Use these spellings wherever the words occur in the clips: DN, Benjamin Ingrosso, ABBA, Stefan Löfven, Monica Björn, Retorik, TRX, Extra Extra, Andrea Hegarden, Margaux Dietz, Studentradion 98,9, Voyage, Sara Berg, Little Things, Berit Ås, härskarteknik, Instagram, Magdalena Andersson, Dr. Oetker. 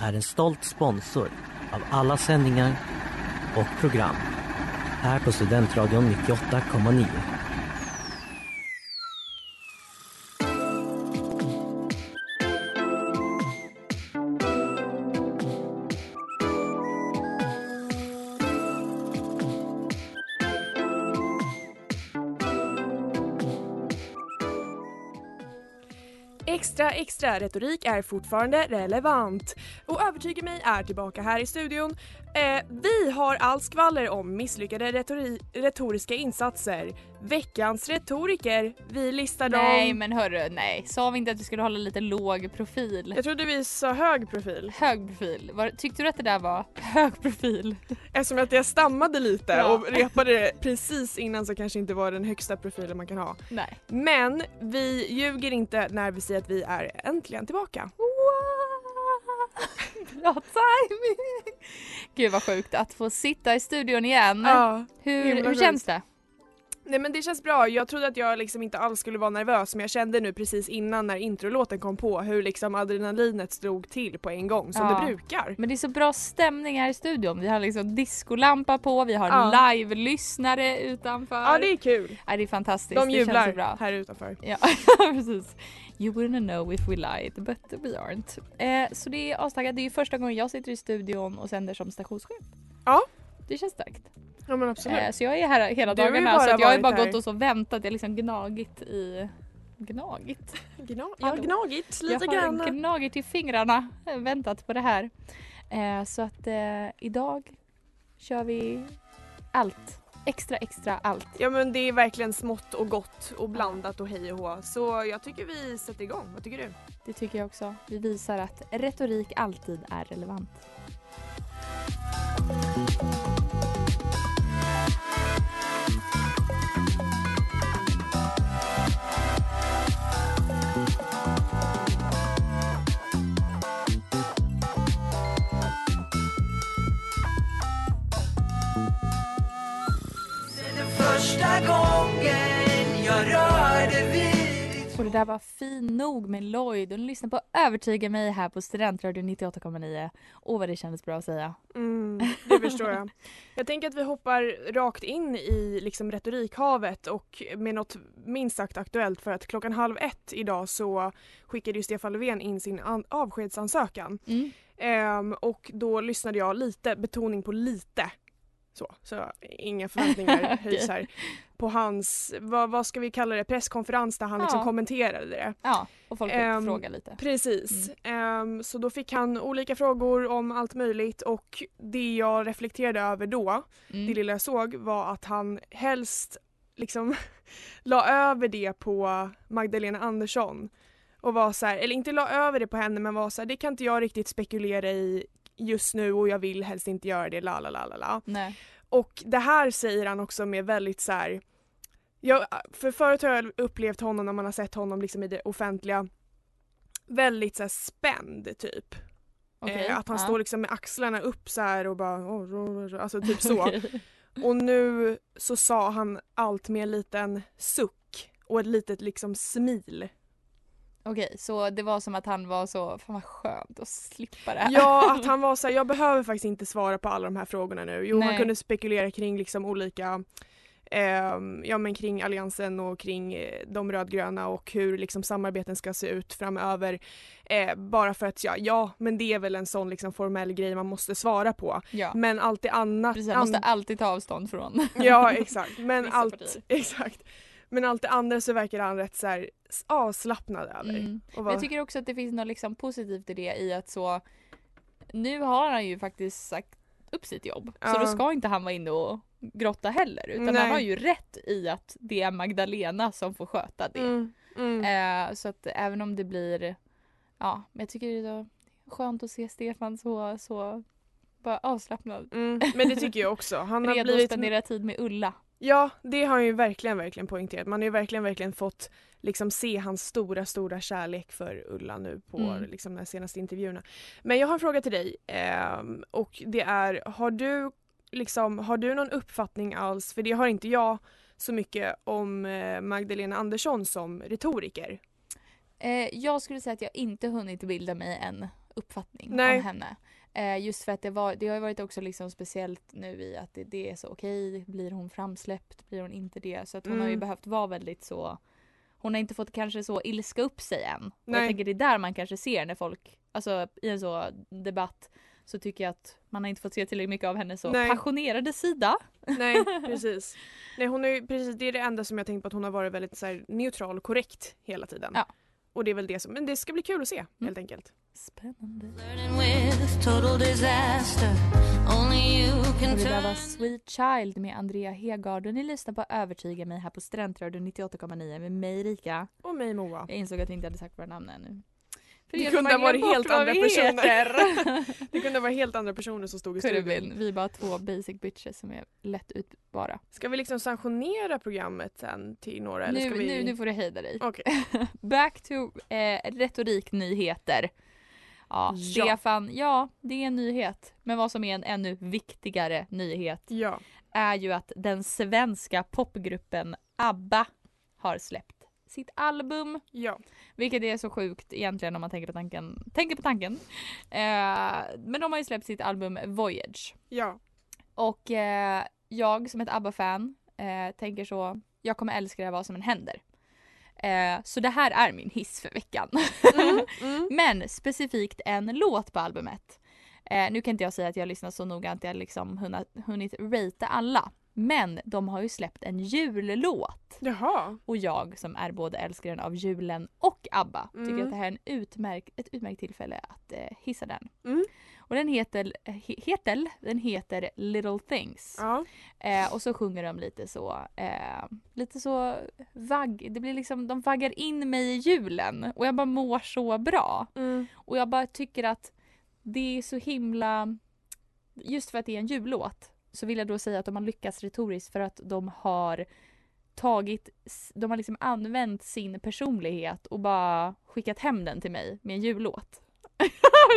är en stolt sponsor av alla sändningar och program här på Studentradion 98,9. Extra Extra retorik är fortfarande relevant. Och Övertyga mig är tillbaka här i studion. Vi har all skvaller om misslyckade retoriska insatser. Veckans retoriker, vi listar dem. Nej men hörru, nej. Sa vi inte att vi skulle hålla lite låg profil? Jag trodde vi sa hög profil. Hög profil. Tyckte du att det där var hög profil? Eftersom att jag stammade lite och repade det precis innan, så kanske inte var den högsta profilen man kan ha. Nej. Men vi ljuger inte när vi säger att vi är äntligen tillbaka. Bra timing. Gud vad sjukt att få sitta i studion igen. Ja, hur känns det? Nej men det känns bra. Jag trodde att jag liksom inte alls skulle vara nervös, men jag kände nu precis innan när introlåten kom på hur liksom adrenalinet drog till på en gång, som det brukar. Men det är så bra stämning här i studion. Vi har liksom diskolampa på, vi har live-lyssnare utanför. Ja, det är kul. Ja, det är fantastiskt. De jublar, det känns så bra. Här utanför. Ja, precis. You wouldn't know if we lied, but we aren't. Så det är avstaggat. Det är ju första gången jag sitter i studion och sänder som stationschef. Ja. Det känns starkt. Ja, men absolut. Så jag är här hela dagen med, så att jag har bara gått och så väntat. Jag liksom gnagit i... Gnagit? Gnagit lite grann. Jag har gnagit i fingrarna. Väntat på det här. Så att idag kör vi allt. Extra, extra allt. Ja, men det är verkligen smått och gott och blandat och hej och hå. Så jag tycker vi sätter igång. Vad tycker du? Det tycker jag också. Vi visar att retorik alltid är relevant. Och det där var fin nog med Lloyd. Och lyssna på Övertyga mig här på Studentradion 98,9. Åh, vad det kändes bra att säga. Det förstår jag. Jag tänker att vi hoppar rakt in i liksom retorikhavet, och med något minst sagt aktuellt, för att 13:30 idag så skickade ju Stefan Löfven in sin avskedsansökan. Och då lyssnade jag lite, betoning på lite. Så inga förväntningar höjs här på hans, vad ska vi kalla det, presskonferens där han liksom kommenterade det. Ja, och folk fråga lite. Precis. Så då fick han olika frågor om allt möjligt, och det jag reflekterade över då, det lilla jag såg, var att han helst liksom la över det på Magdalena Andersson och var så här, eller inte la över det på henne, men var så här, det kan inte jag riktigt spekulera i just nu, och jag vill helst inte göra det, la. Nej. Och det här säger han också med väldigt så här, för förut har jag upplevt honom när man har sett honom liksom i det offentliga väldigt så här spänd typ. Okay. Att han står liksom med axlarna upp så här och bara alltså typ så. Okay. Och nu så sa han allt med en liten suck och ett litet liksom smil. Okej, så det var som att han var så, fan vad skönt att slippa det här. Ja, att han var så här, jag behöver faktiskt inte svara på alla de här frågorna nu. Jo, han kunde spekulera kring liksom olika, men kring alliansen och kring de rödgröna och hur liksom samarbeten ska se ut framöver. Bara för att, men det är väl en sån liksom formell grej man måste svara på. Ja. Men allt det annat... Precis, man måste alltid ta avstånd från. Ja, exakt. Men allt... Exakt. Men allt det andra så verkar han rätt så här avslappnad över. Mm. Bara... Jag tycker också att det finns något liksom positivt i det, i att så nu har han ju faktiskt sagt upp sitt jobb. Ja. Så då ska inte han vara inne och grotta heller. Utan nej, han har ju rätt i att det är Magdalena som får sköta det. Mm. Mm. Så att även om det blir, ja, men jag tycker det är skönt att se Stefan så bara avslappnad. Mm. Men det tycker jag också. Han har redo att spendera tid med Ulla. Ja, det har han ju verkligen poängterat. Man har ju verkligen fått liksom se hans stora kärlek för Ulla nu på liksom de senaste intervjuerna. Men jag har en fråga till dig och det är, har du någon uppfattning alls, för det har inte jag så mycket, om Magdalena Andersson som retoriker? Jag skulle säga att jag inte hunnit bilda mig en uppfattning om henne. Just för att det har ju varit också liksom speciellt nu i att det är så okej, blir hon framsläppt, blir hon inte det? Så att hon har ju behövt vara väldigt så, hon har inte fått kanske så ilska upp sig än. Och jag tänker det är där man kanske ser när folk, alltså i en så debatt, så tycker jag att man har inte fått se tillräckligt mycket av hennes så passionerade sida. Nej, precis. Nej, hon är precis, det är det enda som jag tänkt på, att hon har varit väldigt så här neutral och korrekt hela tiden. Ja. Och det är väl det som, men det ska bli kul att se helt enkelt. Spännande. Och det där var Sweet Child med Andrea Hegarden. Ni lyssnar på Övertyga mig här på Studentradion 98,9 med mig Rika. Och mig Moa. Jag insåg att vi inte hade sagt våra namn ännu. Det kunde ha varit helt andra personer. Det kunde vara helt andra personer som stod i studion. Vi är bara två basic bitches som är lätt utbara. Ska vi liksom sanktionera programmet sen till några? Eller ska vi... nu får du hejda dig. Okay. Back to retoriknyheter. Ja. Stefan, ja, det är en nyhet. Men vad som är en ännu viktigare nyhet är ju att den svenska popgruppen ABBA har släppt sitt album. Ja. Vilket är så sjukt egentligen om man tänker på tanken. Men de har ju släppt sitt album Voyage. Ja. Och jag som ett ABBA-fan tänker så, jag kommer älska det här vad som än händer. Så det här är min hiss för veckan. Men specifikt en låt på albumet. Nu kan inte jag säga att jag lyssnar så noga att jag liksom hunnit rata alla. Men de har ju släppt en jullåt. Jaha. Och jag som är både älskaren av julen och ABBA tycker att det här är en ett utmärkt tillfälle att hissa den. Mm. Och den heter Little Things. Ja. Och så sjunger de lite så vagg. Det blir liksom, de vaggar in mig i julen. Och jag bara mår så bra. Mm. Och jag bara tycker att det är så himla, just för att det är en jullåt, så vill jag då säga att de har lyckats retoriskt för att de har liksom använt sin personlighet och bara skickat hem den till mig med en jullåt.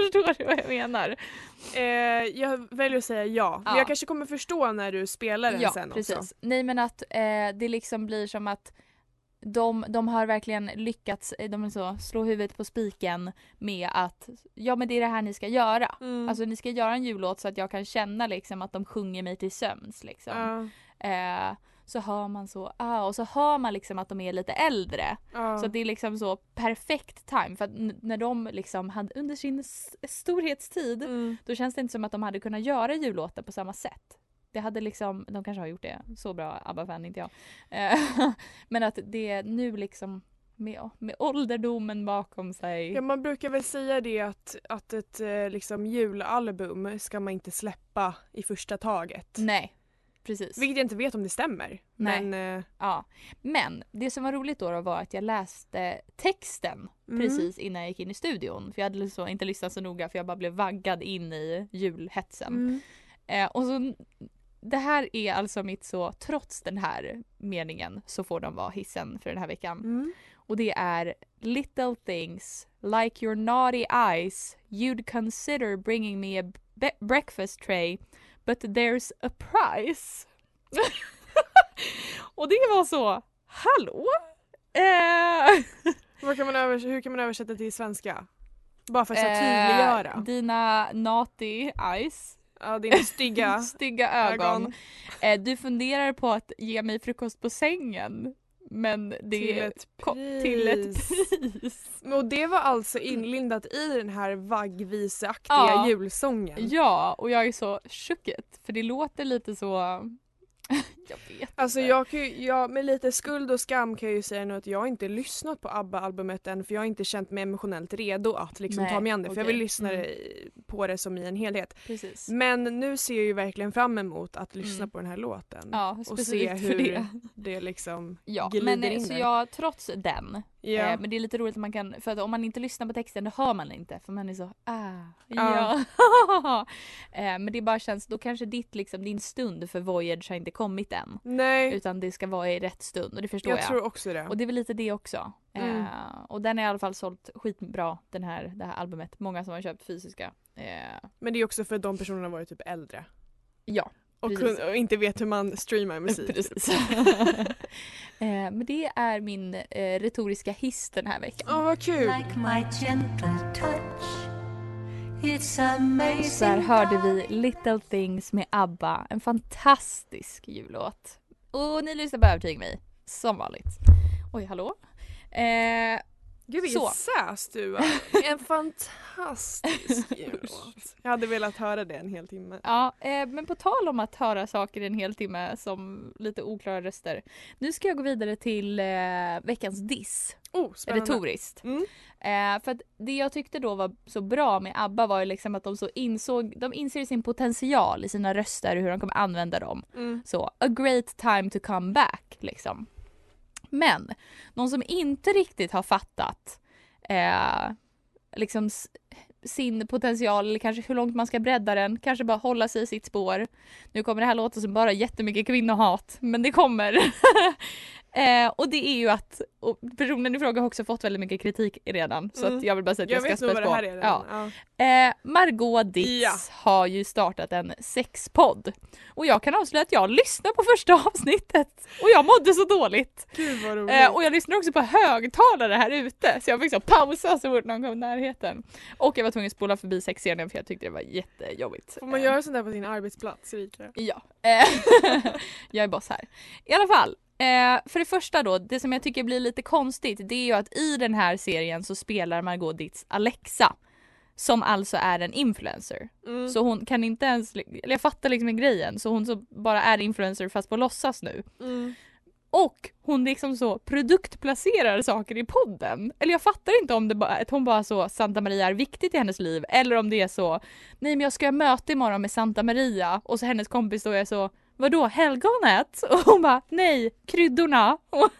Förstår du vad jag menar? Jag väljer att säga ja. Men jag kanske kommer förstå när du spelar den sen precis. Också. Nej, men att det liksom blir som att de har verkligen lyckats, de så slå huvudet på spiken med att men det är det här ni ska göra. Mm. Alltså ni ska göra en jullåt så att jag kan känna liksom att de sjunger mig till sömns liksom. Så hör man så och så hör man liksom att de är lite äldre. Så det är liksom så perfekt time för att när de liksom hade under sin storhetstid då känns det inte som att de hade kunnat göra jullåten på samma sätt. Det hade liksom, de kanske har gjort det så bra, ABBA-fan inte jag. Men att det nu liksom med ålderdomen bakom sig. Ja, man brukar väl säga det att ett liksom julalbum ska man inte släppa i första taget. Nej, precis. Vilket jag inte vet om det stämmer. Nej. Men, men det som var roligt då var att jag läste texten precis innan jag gick in i studion. För jag hade så inte lyssnat så noga för jag bara blev vaggad in i julhetsen. Och så, det här är alltså mitt så, trots den här meningen så får de vara hissen för den här veckan. Och det är Little things like your naughty eyes, you'd consider bringing me a breakfast tray, but there's a price. Och det var så, hallå? Hur kan man översätta till svenska? Bara för att tydliggöra. Dina naughty eyes. Ja, dina stygga ögon. Du funderar på att ge mig frukost på sängen. Men det till ett pris. Och det var alltså inlindat i den här vaggviseaktiga julsången. Ja, och jag är så sjukt. För det låter lite så... Jag vet inte. Alltså jag med lite skuld och skam kan jag ju säga nu att jag inte lyssnat på ABBA-albumet än, för jag har inte känt mig emotionellt redo att liksom ta mig an det, för jag vill lyssna på det som i en helhet. Precis. Men nu ser jag ju verkligen fram emot att lyssna på den här låten och se hur det liksom glider in. Så jag, trots den, men det är lite roligt att man kan, för att om man inte lyssnar på texten då hör man det inte, för man är så men det bara känns, då kanske din stund för Voyage har inte kommit än. Nej. Utan det ska vara i rätt stund, och det förstår jag. Jag tror också det. Och det är väl lite det också. Och den är i alla fall sålt skitbra, det här albumet. Många som har köpt fysiska. Men det är också för att de personerna har varit typ äldre. Ja. Och inte vet hur man streamar musik. Precis. Men det är min retoriska hiss den här veckan. Åh, vad kul! Like my gentle touch. Så här hörde vi Little Things med ABBA. En fantastisk jullåt. Och ni lyssnar på Övertyg mig. Som vanligt. Oj, hallå. Gud, vilken särstua. En fantastisk jullåt. Jag hade velat höra det en hel timme. Ja, men på tal om att höra saker en hel timme som lite oklara röster. Nu ska jag gå vidare till veckans diss. Oh, retoriskt. För att det jag tyckte då var så bra med ABBA var ju liksom att de inser sin potential i sina röster och hur de kommer använda dem. Så, a great time to come back liksom. Men någon som inte riktigt har fattat sin potential, eller kanske hur långt man ska bredda den, kanske bara hålla sig i sitt spår. Nu kommer det här låta som bara jättemycket kvinnohat, men det kommer. Och det är ju att personen i fråga har också fått väldigt mycket kritik redan, så att jag vill bara säga att jag ska späs på. Margaux Dietz har ju startat en sexpodd, och jag kan avslöja att jag lyssnade på första avsnittet och jag mådde så dåligt. Gud, vad roligt. Och jag lyssnade också på högtalare här ute, så jag fick så pausa så fort någon kom i närheten, och jag var tvungen att spola förbi sexscenen för jag tyckte det var jättejobbigt. Får man göra sånt där på sin arbetsplats, Rika? Ja, jag är boss här. I alla fall. För det första då, det som jag tycker blir lite konstigt, det är ju att i den här serien så spelar Margaux Dietz Alexa, som alltså är en influencer. Så hon kan inte ens, eller jag fattar liksom grejen, så hon så bara är influencer fast på låtsas nu. Och hon liksom så produktplacerar saker i podden. Eller jag fattar inte om det bara, att hon bara så, Santa Maria är viktigt i hennes liv, eller om det är så, nej men jag ska möta imorgon med Santa Maria, och så hennes kompis då är så, vadå, helgonet? Och hon bara, nej, kryddorna. Och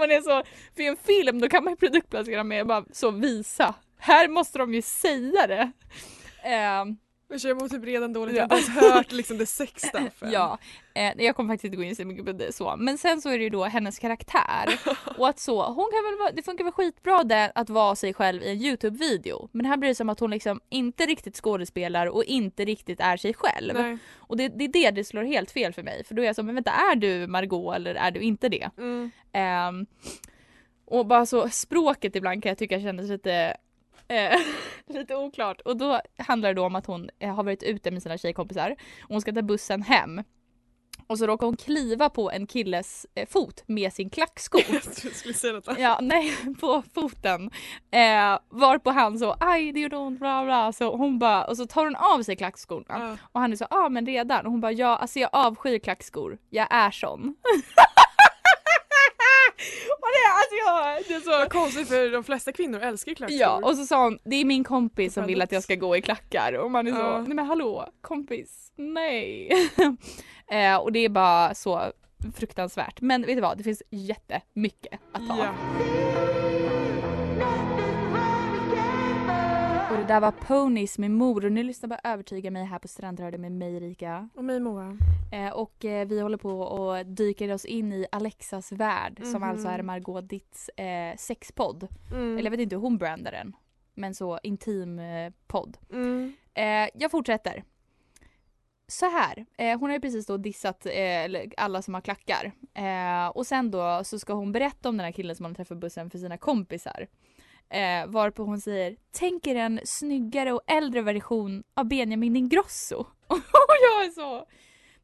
man är så, för en film då kan man ju produktplacera med och bara så visa. Här måste de ju säga det. Jag mår typ redan dåligt, jag har inte hört liksom det sexstaffen. Jag kommer faktiskt inte gå in så mycket på det så. Men sen så är det ju då hennes karaktär. Och att så, hon kan väl vara, det funkar väl skitbra där att vara sig själv i en YouTube-video. Men här blir det som att hon liksom inte riktigt skådespelar och inte riktigt är sig själv. Nej. Och det slår helt fel för mig. För då är jag som, men vänta, är du Margaux eller är du inte det? Och bara så, språket ibland kan jag tycka kändes lite oklart. Och då handlar det då om att hon har varit ute med sina tjejkompisar och hon ska ta bussen hem, och så råkar hon kliva på en killes fot med sin klacksko. Jag skulle säga detta. Ja, nej, på foten. Varpå han så, aj det gjorde ont, bla bla. Så hon bara, och så tar hon av sig klackskorna. Och han är så, men redan. Och hon bara, ja alltså jag avskyr klackskor. Jag är sån. Och det är så konstigt, för de flesta kvinnor älskar klackskor. Ja, och så sa hon, det är min kompis som vill att jag ska gå i klackar. Och man är så, nej men hallå, kompis, nej. Och det är bara så fruktansvärt. Men vet du vad, det finns jättemycket att ta. Och det där var Ponies med Mor. Och nu lyssnar bara Övertyga mig här på Strandröden med mig, Rika. Och mig, Moa. Och vi håller på och dyker oss in i Alexas värld. Som alltså är Margaux Dietz sexpodd. Eller jag vet inte hur hon brandar den. Men så intim podd. Jag fortsätter. Så här, hon har ju precis då dissat alla som har klackar. Och sen då så ska hon berätta om den här killen som hon träffar bussen för sina kompisar. Varpå hon säger, tänker en snyggare och äldre version av Benjamin Ingrosso. Och jag är så,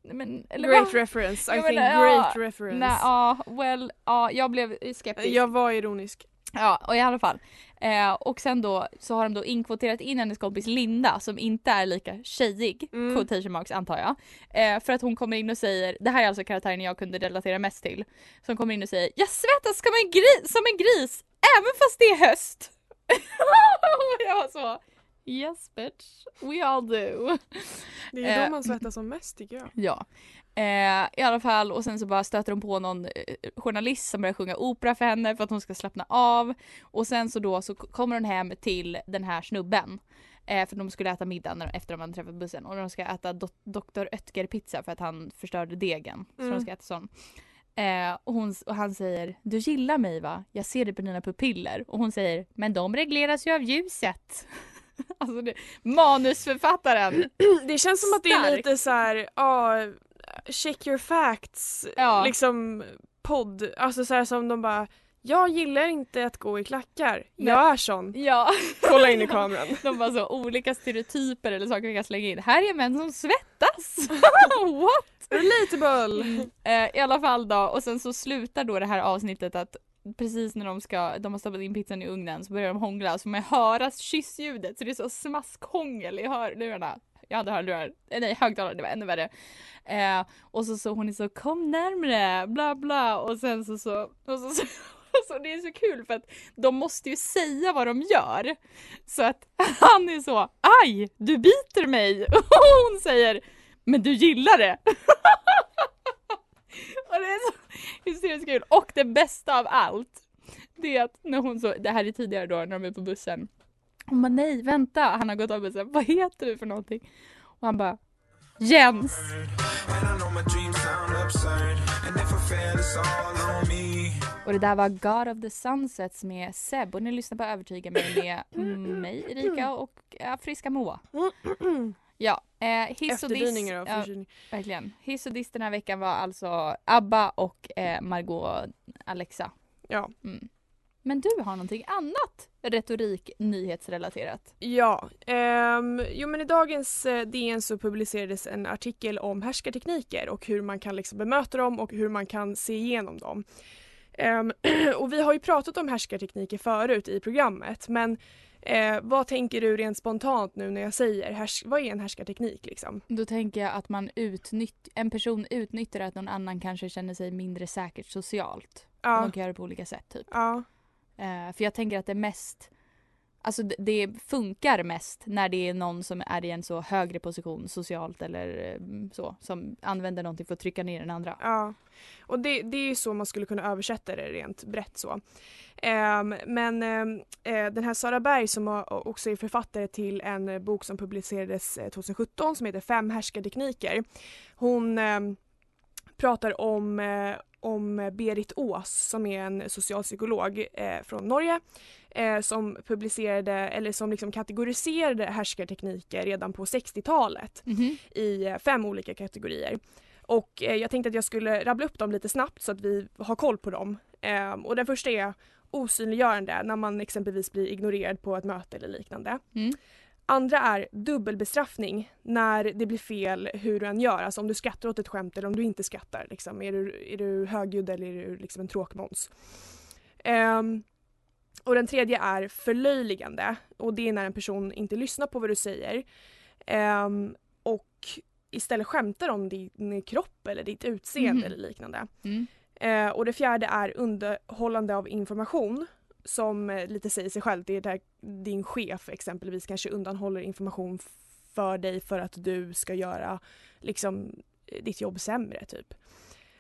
men, eller, great reference, I think great reference. Jag blev skeptisk. Jag var ironisk. Ja, och i alla fall. Och sen då så har de då inkvoterat in hennes kompis Linda som inte är lika tjejig, quotation marks antar jag. För att hon kommer in och säger, det här är alltså karaktären jag kunde relatera mest till. Som kommer in och säger, jag svettas som en gris, även fast det är höst. Jag var så, yes bitch, we all do. Det är ju då man svettas som mest tycker jag. Ja. I alla fall, och sen så bara stöter de på någon journalist som börjar sjunga opera för henne för att hon ska slappna av, och sen så då så kommer hon hem till den här snubben för de skulle äta middag efter de hade träffat bussen, och de ska äta Dr. Oetker pizza för att han förstörde degen, så de ska äta sån. Och han säger, du gillar mig va? Jag ser det på dina pupiller. Och hon säger, men de regleras ju av ljuset. Alltså det, manusförfattaren. Det känns som att det är lite så här, check your facts, liksom podd, alltså så här som de bara, jag gillar inte att gå i klackar, jag är sån. Ja. Kolla in i kameran. De bara så, olika stereotyper eller saker vi kan slänga in. Här är män som svettas. What? Relatable. I alla fall då, och sen så slutar då det här avsnittet att precis när de har stoppat in pizzan i ugnen så börjar de hångla, så man höras kyssljudet, så det är så smaskhångel i hörlurarna. Jag hade hörlurar, nej högtalare, det var ännu värre. Och så hon är så, kom närmare, bla bla. Och sen så det är så kul för att de måste ju säga vad de gör. Så att han är så, aj, du biter mig. Och hon säger, men du gillar det. Och det är så hysteriskt kul. Och det bästa av allt, det är att när hon så, det här är tidigare då när de är på bussen. Hon bara, nej, vänta. Han har gått av och sagt, vad heter du för någonting? Och han bara, Jens. Och det där var God of the Sunsets med Seb. Och ni lyssnar på Övertyga mig med mig, Erika och friska Moa. Ja, hiss och diss. Verkligen. Hiss och diss den här veckan var alltså ABBA och Margaux Alexa. Ja. Mm. Men du har någonting annat retorik nyhetsrelaterat. Ja, jo men i dagens DN så publicerades en artikel om härskartekniker och hur man kan liksom bemöta dem och hur man kan se igenom dem. Och vi har ju pratat om härskartekniker förut i programmet, men vad tänker du rent spontant nu när jag säger vad är en härskarteknik liksom? Då tänker jag att man en person utnyttjar att någon annan kanske känner sig mindre säkert socialt. Ja. Man kan göra det på olika sätt typ. Ja. För jag tänker att det mest, alltså det funkar mest när det är någon som är i en så högre position socialt eller så, som använder någonting för att trycka ner den andra. Ja, och det är ju så man skulle kunna översätta det rent brett så. Men den här Sara Berg som också är författare till en bok som publicerades 2017 som heter 5 härskartekniker. Hon pratar om Berit Ås som är en socialpsykolog från Norge som publicerade eller som liksom kategoriserade härskartekniker redan på 60-talet i 5 olika kategorier. Och jag tänkte att jag skulle rabbla upp dem lite snabbt så att vi har koll på dem. Och den första är osynliggörande, när man exempelvis blir ignorerad på ett möte eller liknande. Mm. Andra är dubbelbestraffning, när det blir fel hur du än gör. Alltså om du skrattar åt ett skämt eller om du inte skrattar. Liksom. Är du högljudd eller är du liksom en tråkmåns? Och den tredje är förlöjligande. Och det är när en person inte lyssnar på vad du säger. Och istället skämtar om din kropp eller ditt utseende eller liknande. Mm. Och det fjärde är underhållande av information. Som lite säger sig själv, det är där din chef exempelvis kanske undanhåller information för dig för att du ska göra liksom ditt jobb sämre typ.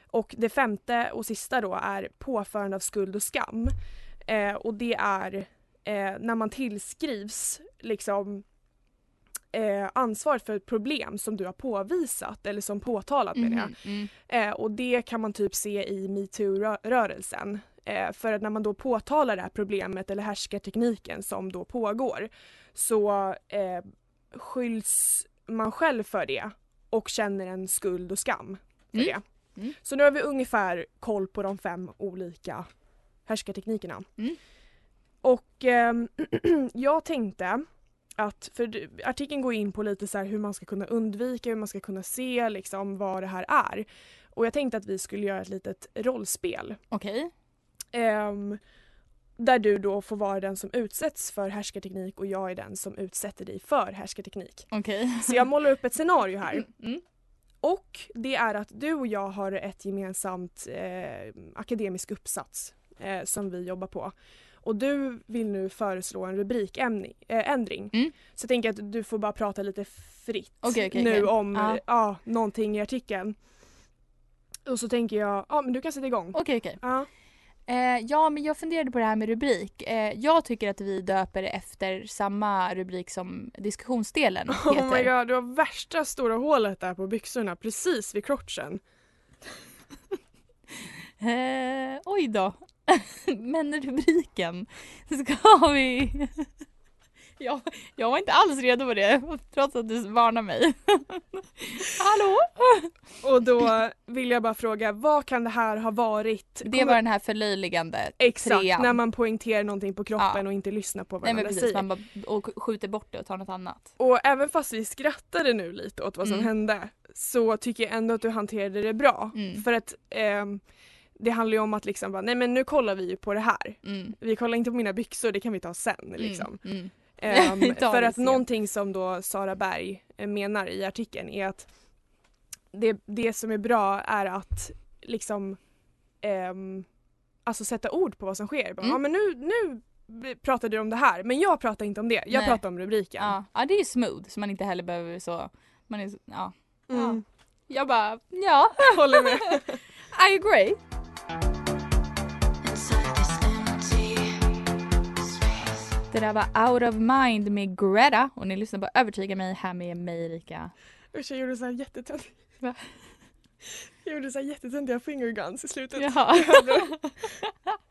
Och det femte och sista då är påförande av skuld och skam. Och det är när man tillskrivs liksom ansvaret för ett problem som du har påvisat eller som påtalat med det. Och det kan man typ se i MeToo-rörelsen. För att när man då påtalar det här problemet eller härskartekniken som då pågår så skylls man själv för det och känner en skuld och skam för det. Mm. Så nu har vi ungefär koll på de 5 olika härskarteknikerna. Mm. Och jag tänkte att, för artikeln går in på lite så här hur man ska kunna undvika, hur man ska kunna se liksom vad det här är. Och jag tänkte att vi skulle göra ett litet rollspel. Okej. Där du då får vara den som utsätts för härskarteknik och jag är den som utsätter dig för härskarteknik. Okay. Så jag målar upp ett scenario här. Mm. Och det är att du och jag har ett gemensamt akademisk uppsats som vi jobbar på. Och du vill nu föreslå en rubrikändring. Så jag tänker att du får bara prata lite fritt okay. om någonting i artikeln. Och så tänker jag, men du kan sätta igång. Okej. Men jag funderade på det här med rubrik. Jag tycker att vi döper efter samma rubrik som diskussionsdelen heter. Oh my god, du har värsta stora hålet där på byxorna, precis vid crotchen. Oj då. Men rubriken ska vi... Jag var inte alls redo på det, trots att du varnar mig. Hallå? Och då vill jag bara fråga, vad kan det här ha varit? Det var den här förlöjligande. Exakt, trean. När man poängterar någonting på kroppen och inte lyssnar på vad den säger. Man bara och skjuter bort det och tar något annat. Och även fast vi skrattade nu lite åt vad som hände, så tycker jag ändå att du hanterade det bra. Mm. För att... det handlar ju om att liksom bara, nej men nu kollar vi ju på det här. Mm. Vi kollar inte på mina byxor, det kan vi ta sen liksom. För att någonting som då Sara Berg menar i artikeln är att det som är bra är att liksom alltså sätta ord på vad som sker. Bara, men nu pratar du om det här, men jag pratar inte om det. Jag pratar om rubriken. Ja, det är ju smooth så man inte heller behöver så man är Jag bara, håller med. I agree. Det där var Out of Mind med Greta. Och ni lyssnar på Övertyga mig här med mig, Erika. Usch, jag gjorde så här jättetöntigt. Va? Jag gjorde så här jättetöntiga fingerguns i slutet. Jaha.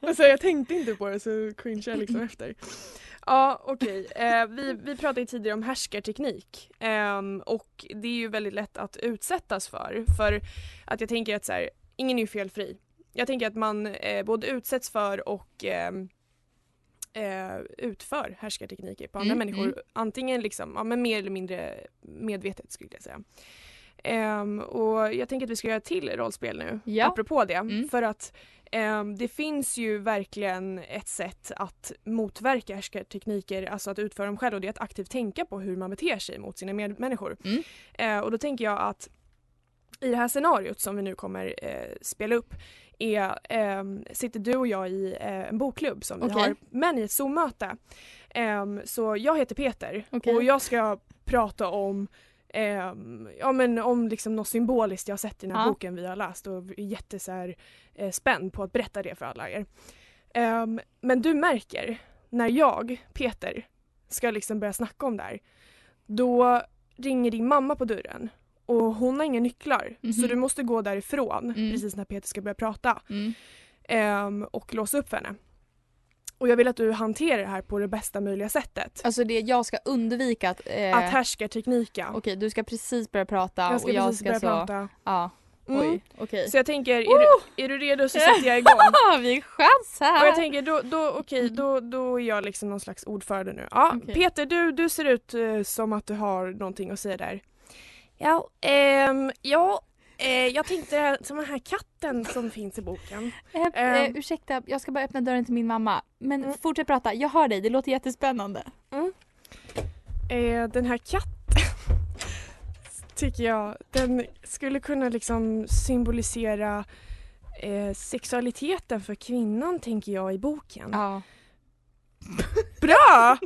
Alltså, jag tänkte inte på det så cringe jag liksom efter. Ja, okej. Vi pratade tidigare om härskarteknik. Och det är ju väldigt lätt att utsättas för. För att jag tänker att så här, ingen är ju felfri. Jag tänker att man både utsätts för och... utför härskartekniker på andra människor. Antingen liksom, mer eller mindre medvetet skulle jag säga. Och jag tänker att vi ska göra till rollspel nu, apropå det. För att det finns ju verkligen ett sätt att motverka härskartekniker, alltså att utföra dem själv, och det är att aktivt tänka på hur man beter sig mot sina medmänniskor. Och då tänker jag att i det här scenariot som vi nu kommer spela upp sitter du och jag i en bokklubb som vi har, men i ett Zoom-möte. Så jag heter Peter och jag ska prata om om liksom något symboliskt jag har sett i den här boken vi har läst, och är jättespänd på att berätta det för alla er. Men du märker när jag, Peter, ska liksom börja snacka om det här, då ringer din mamma på dörren. Och hon har inga nycklar. Så du måste gå därifrån precis när Peter ska börja prata. Och låsa upp henne. Och jag vill att du hanterar det här på det bästa möjliga sättet. Alltså det jag ska undvika att... att härskarteknika. Okej, du ska precis börja prata. Jag ska börja prata. Ja. Så jag tänker, är du redo så sätter jag igång. Vi chans här. Och jag tänker, då är jag liksom någon slags ordförande nu. Ja, okay. Peter, du ser ut som att du har någonting att säga där. Jag tänkte som den här katten som finns i boken. Ursäkta, jag ska bara öppna dörren till min mamma. Men fortsätt prata, jag hör dig, det låter jättespännande. Den här katten tycker jag, den skulle kunna liksom symbolisera sexualiteten för kvinnan, tänker jag, i boken. Ja. Bra!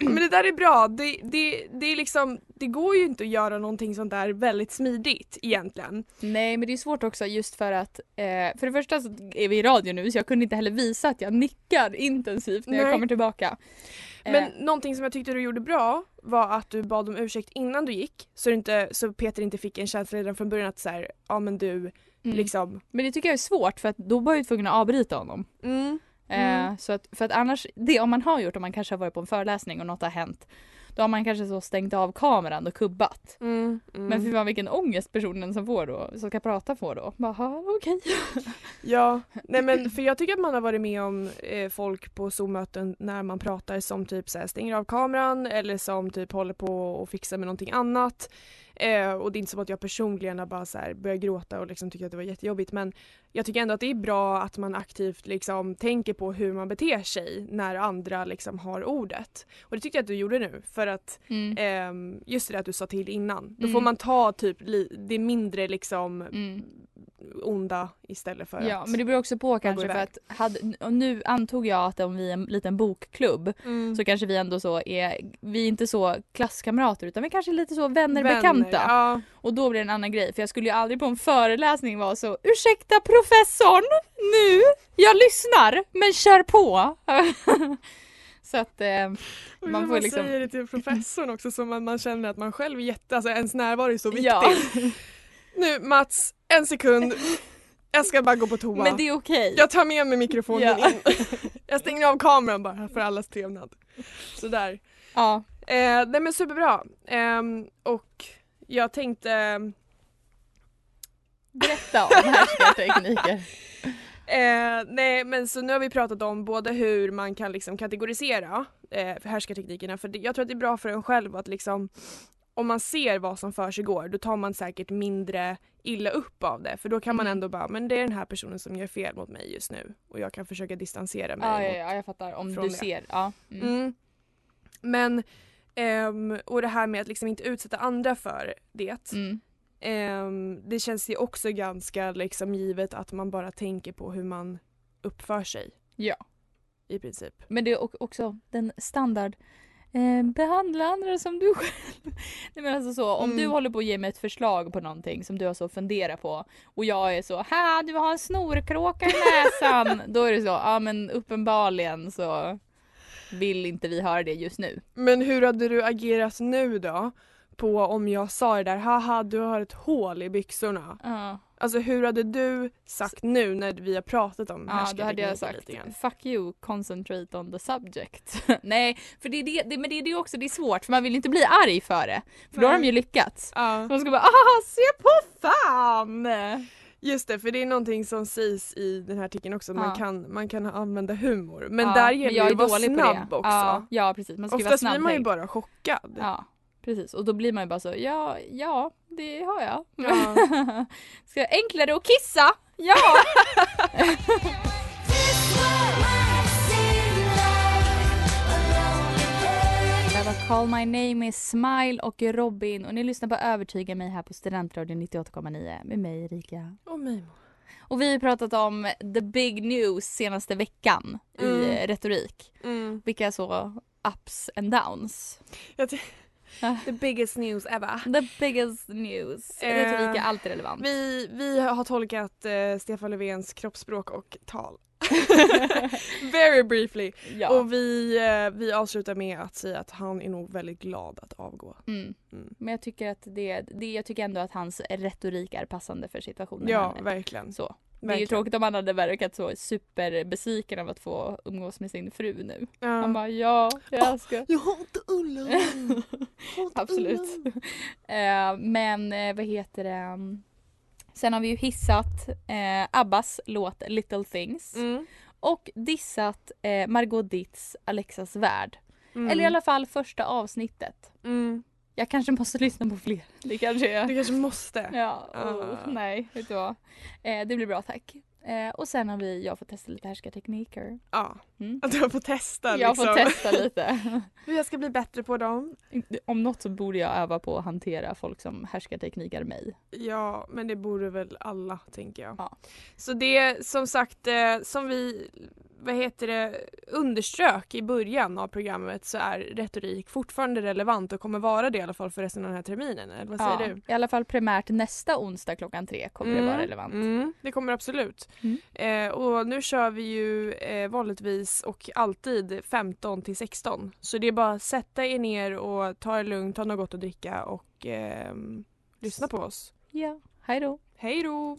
Men det där är bra. Det är liksom, det går ju inte att göra någonting sånt där väldigt smidigt egentligen. Nej, men det är svårt också just för att för det första så är vi i radio nu, så jag kunde inte heller visa att jag nickar intensivt när jag kommer tillbaka. Men någonting som jag tyckte du gjorde bra var att du bad om ursäkt innan du gick, så Peter inte fick en känsla redan från början att så här, liksom. Men det tycker jag är svårt, för att då var jag tvungen att avbryta honom. Så att, för att annars, om man har gjort, om man kanske har varit på en föreläsning och något har hänt, då har man kanske så stängt av kameran och kubbat. Men för vilken ångest personen som får då, som ska prata får då. Jaha, okej. Ja, nej men för jag tycker att man har varit med om folk på Zoom-möten när man pratar som typ så här, stänger av kameran eller som typ håller på och fixar med någonting annat. Och det är inte som att jag personligen bara så här börjar gråta och liksom tycker att det var jättejobbigt, men jag tycker ändå att det är bra att man aktivt liksom tänker på hur man beter sig när andra liksom har ordet. Och det tycker jag att du gjorde nu, för att just det att du sa till innan. Då får man ta typ det mindre liksom onda istället för att... Ja, men det beror också på kanske, för att nu antog jag att om vi är en liten bokklubb så kanske vi ändå så är, vi är inte så klasskamrater utan vi kanske är lite så vänner. Bekanta. Ja. Och då blir det en annan grej, för jag skulle ju aldrig på en föreläsning vara så, ursäkta professorn, nu, jag lyssnar, men kör på. Så att man får liksom... säger det till professorn också, så man känner att man själv är alltså ens närvaro är så viktig. Ja. Nu Mats, en sekund. Jag ska bara gå på toa. Men det är okej. Jag tar med mig mikrofonen in. Jag stänger av kameran bara för allas trevnad. Sådär. Ja. Nej men superbra. Och jag tänkte... berätta om härskartekniker. Nej men så nu har vi pratat om både hur man kan liksom kategorisera härskarteknikerna. För jag tror att det är bra för en själv att liksom... om man ser vad som för sig går, då tar man säkert mindre illa upp av det. För då kan man ändå bara, men det är den här personen som gör fel mot mig just nu. Och jag kan försöka distansera mig. Ja, jag fattar. Om du ser. Ja. Mm. Men, och det här med att liksom inte utsätta andra för det. Det känns ju också ganska liksom givet att man bara tänker på hur man uppför sig. Ja. I princip. Men det är också den standard... behandla andra som du själv. Nej, men alltså så, om du håller på att ge mig ett förslag på någonting som du har så funderat på och jag är så, här du har en snorkråka i näsan, då är det så, ja men uppenbarligen så vill inte vi höra det just nu. Men hur hade du agerat nu då på om jag sa det där, haha du har ett hål i byxorna? Alltså hur hade du sagt nu när vi har pratat om härskartekniker? Ja, då hade jag sagt, fuck you, concentrate on the subject. Nej, för det är också, det är svårt, för man vill inte bli arg för det. För då har de ju lyckats. Ja. Man ska bara, se på fan! Just det, för det är någonting som sägs i den här artikeln också. Man kan använda humor. Men där gäller det att vara snabb också. Ja, precis. Man ska oftast vara snabb. Blir man ju bara chockad. Ja. Precis, och då blir man ju bara så, ja, det har jag. Ja. Ska jag enklare att kissa? Ja! Call My Name is Smile och Robin. Och ni lyssnar på Övertyga mig här på Studentradion 98,9 med mig, Erika. Och mig. Och vi har pratat om the big news senaste veckan i retorik. Vilka så ups and downs. The biggest news ever. The biggest news. Retorik är alltid relevant. Vi har tolkat Stefan Löfvens kroppsspråk och tal. Very briefly. Ja. Och vi avslutar med att säga att han är nog väldigt glad att avgå. Men jag tycker att jag tycker ändå att hans retorik är passande för situationen. Ja, verkligen. Så. Det är ju tråkigt om han hade verkat så superbesviken av att få umgås med sin fru nu. Ja. Han bara, jag ska... jag hatar Ulla. Absolut. Men vad heter det? Sen har vi ju hissat ABBAs låt Little Things. Och dissat Margaux Dietz Alexas värld. Eller i alla fall första avsnittet. Jag kanske måste lyssna på fler. Det kanske är. Du kanske måste. Ja, nej, vet du vad. Det blir bra, tack. Och sen har jag fått testa lite härskartekniker. Ja, att du har fått testa. Jag får testa lite. Hur jag ska bli bättre på dem. Om något så borde jag öva på att hantera folk som härskarteknikar mig. Ja, men det borde väl alla, tänker jag. Ja. Så det som sagt, som vi... underströk i början av programmet, så är retorik fortfarande relevant och kommer vara det i alla fall för resten av den här terminen. Eller vad säger du? I alla fall primärt nästa onsdag klockan 3 kommer det vara relevant. Det kommer absolut. Och nu kör vi ju vanligtvis och alltid 15-16. Så det är bara att sätta er ner och ta er lugnt, ta något gott att dricka och lyssna på oss. Ja, hej då. Hej då.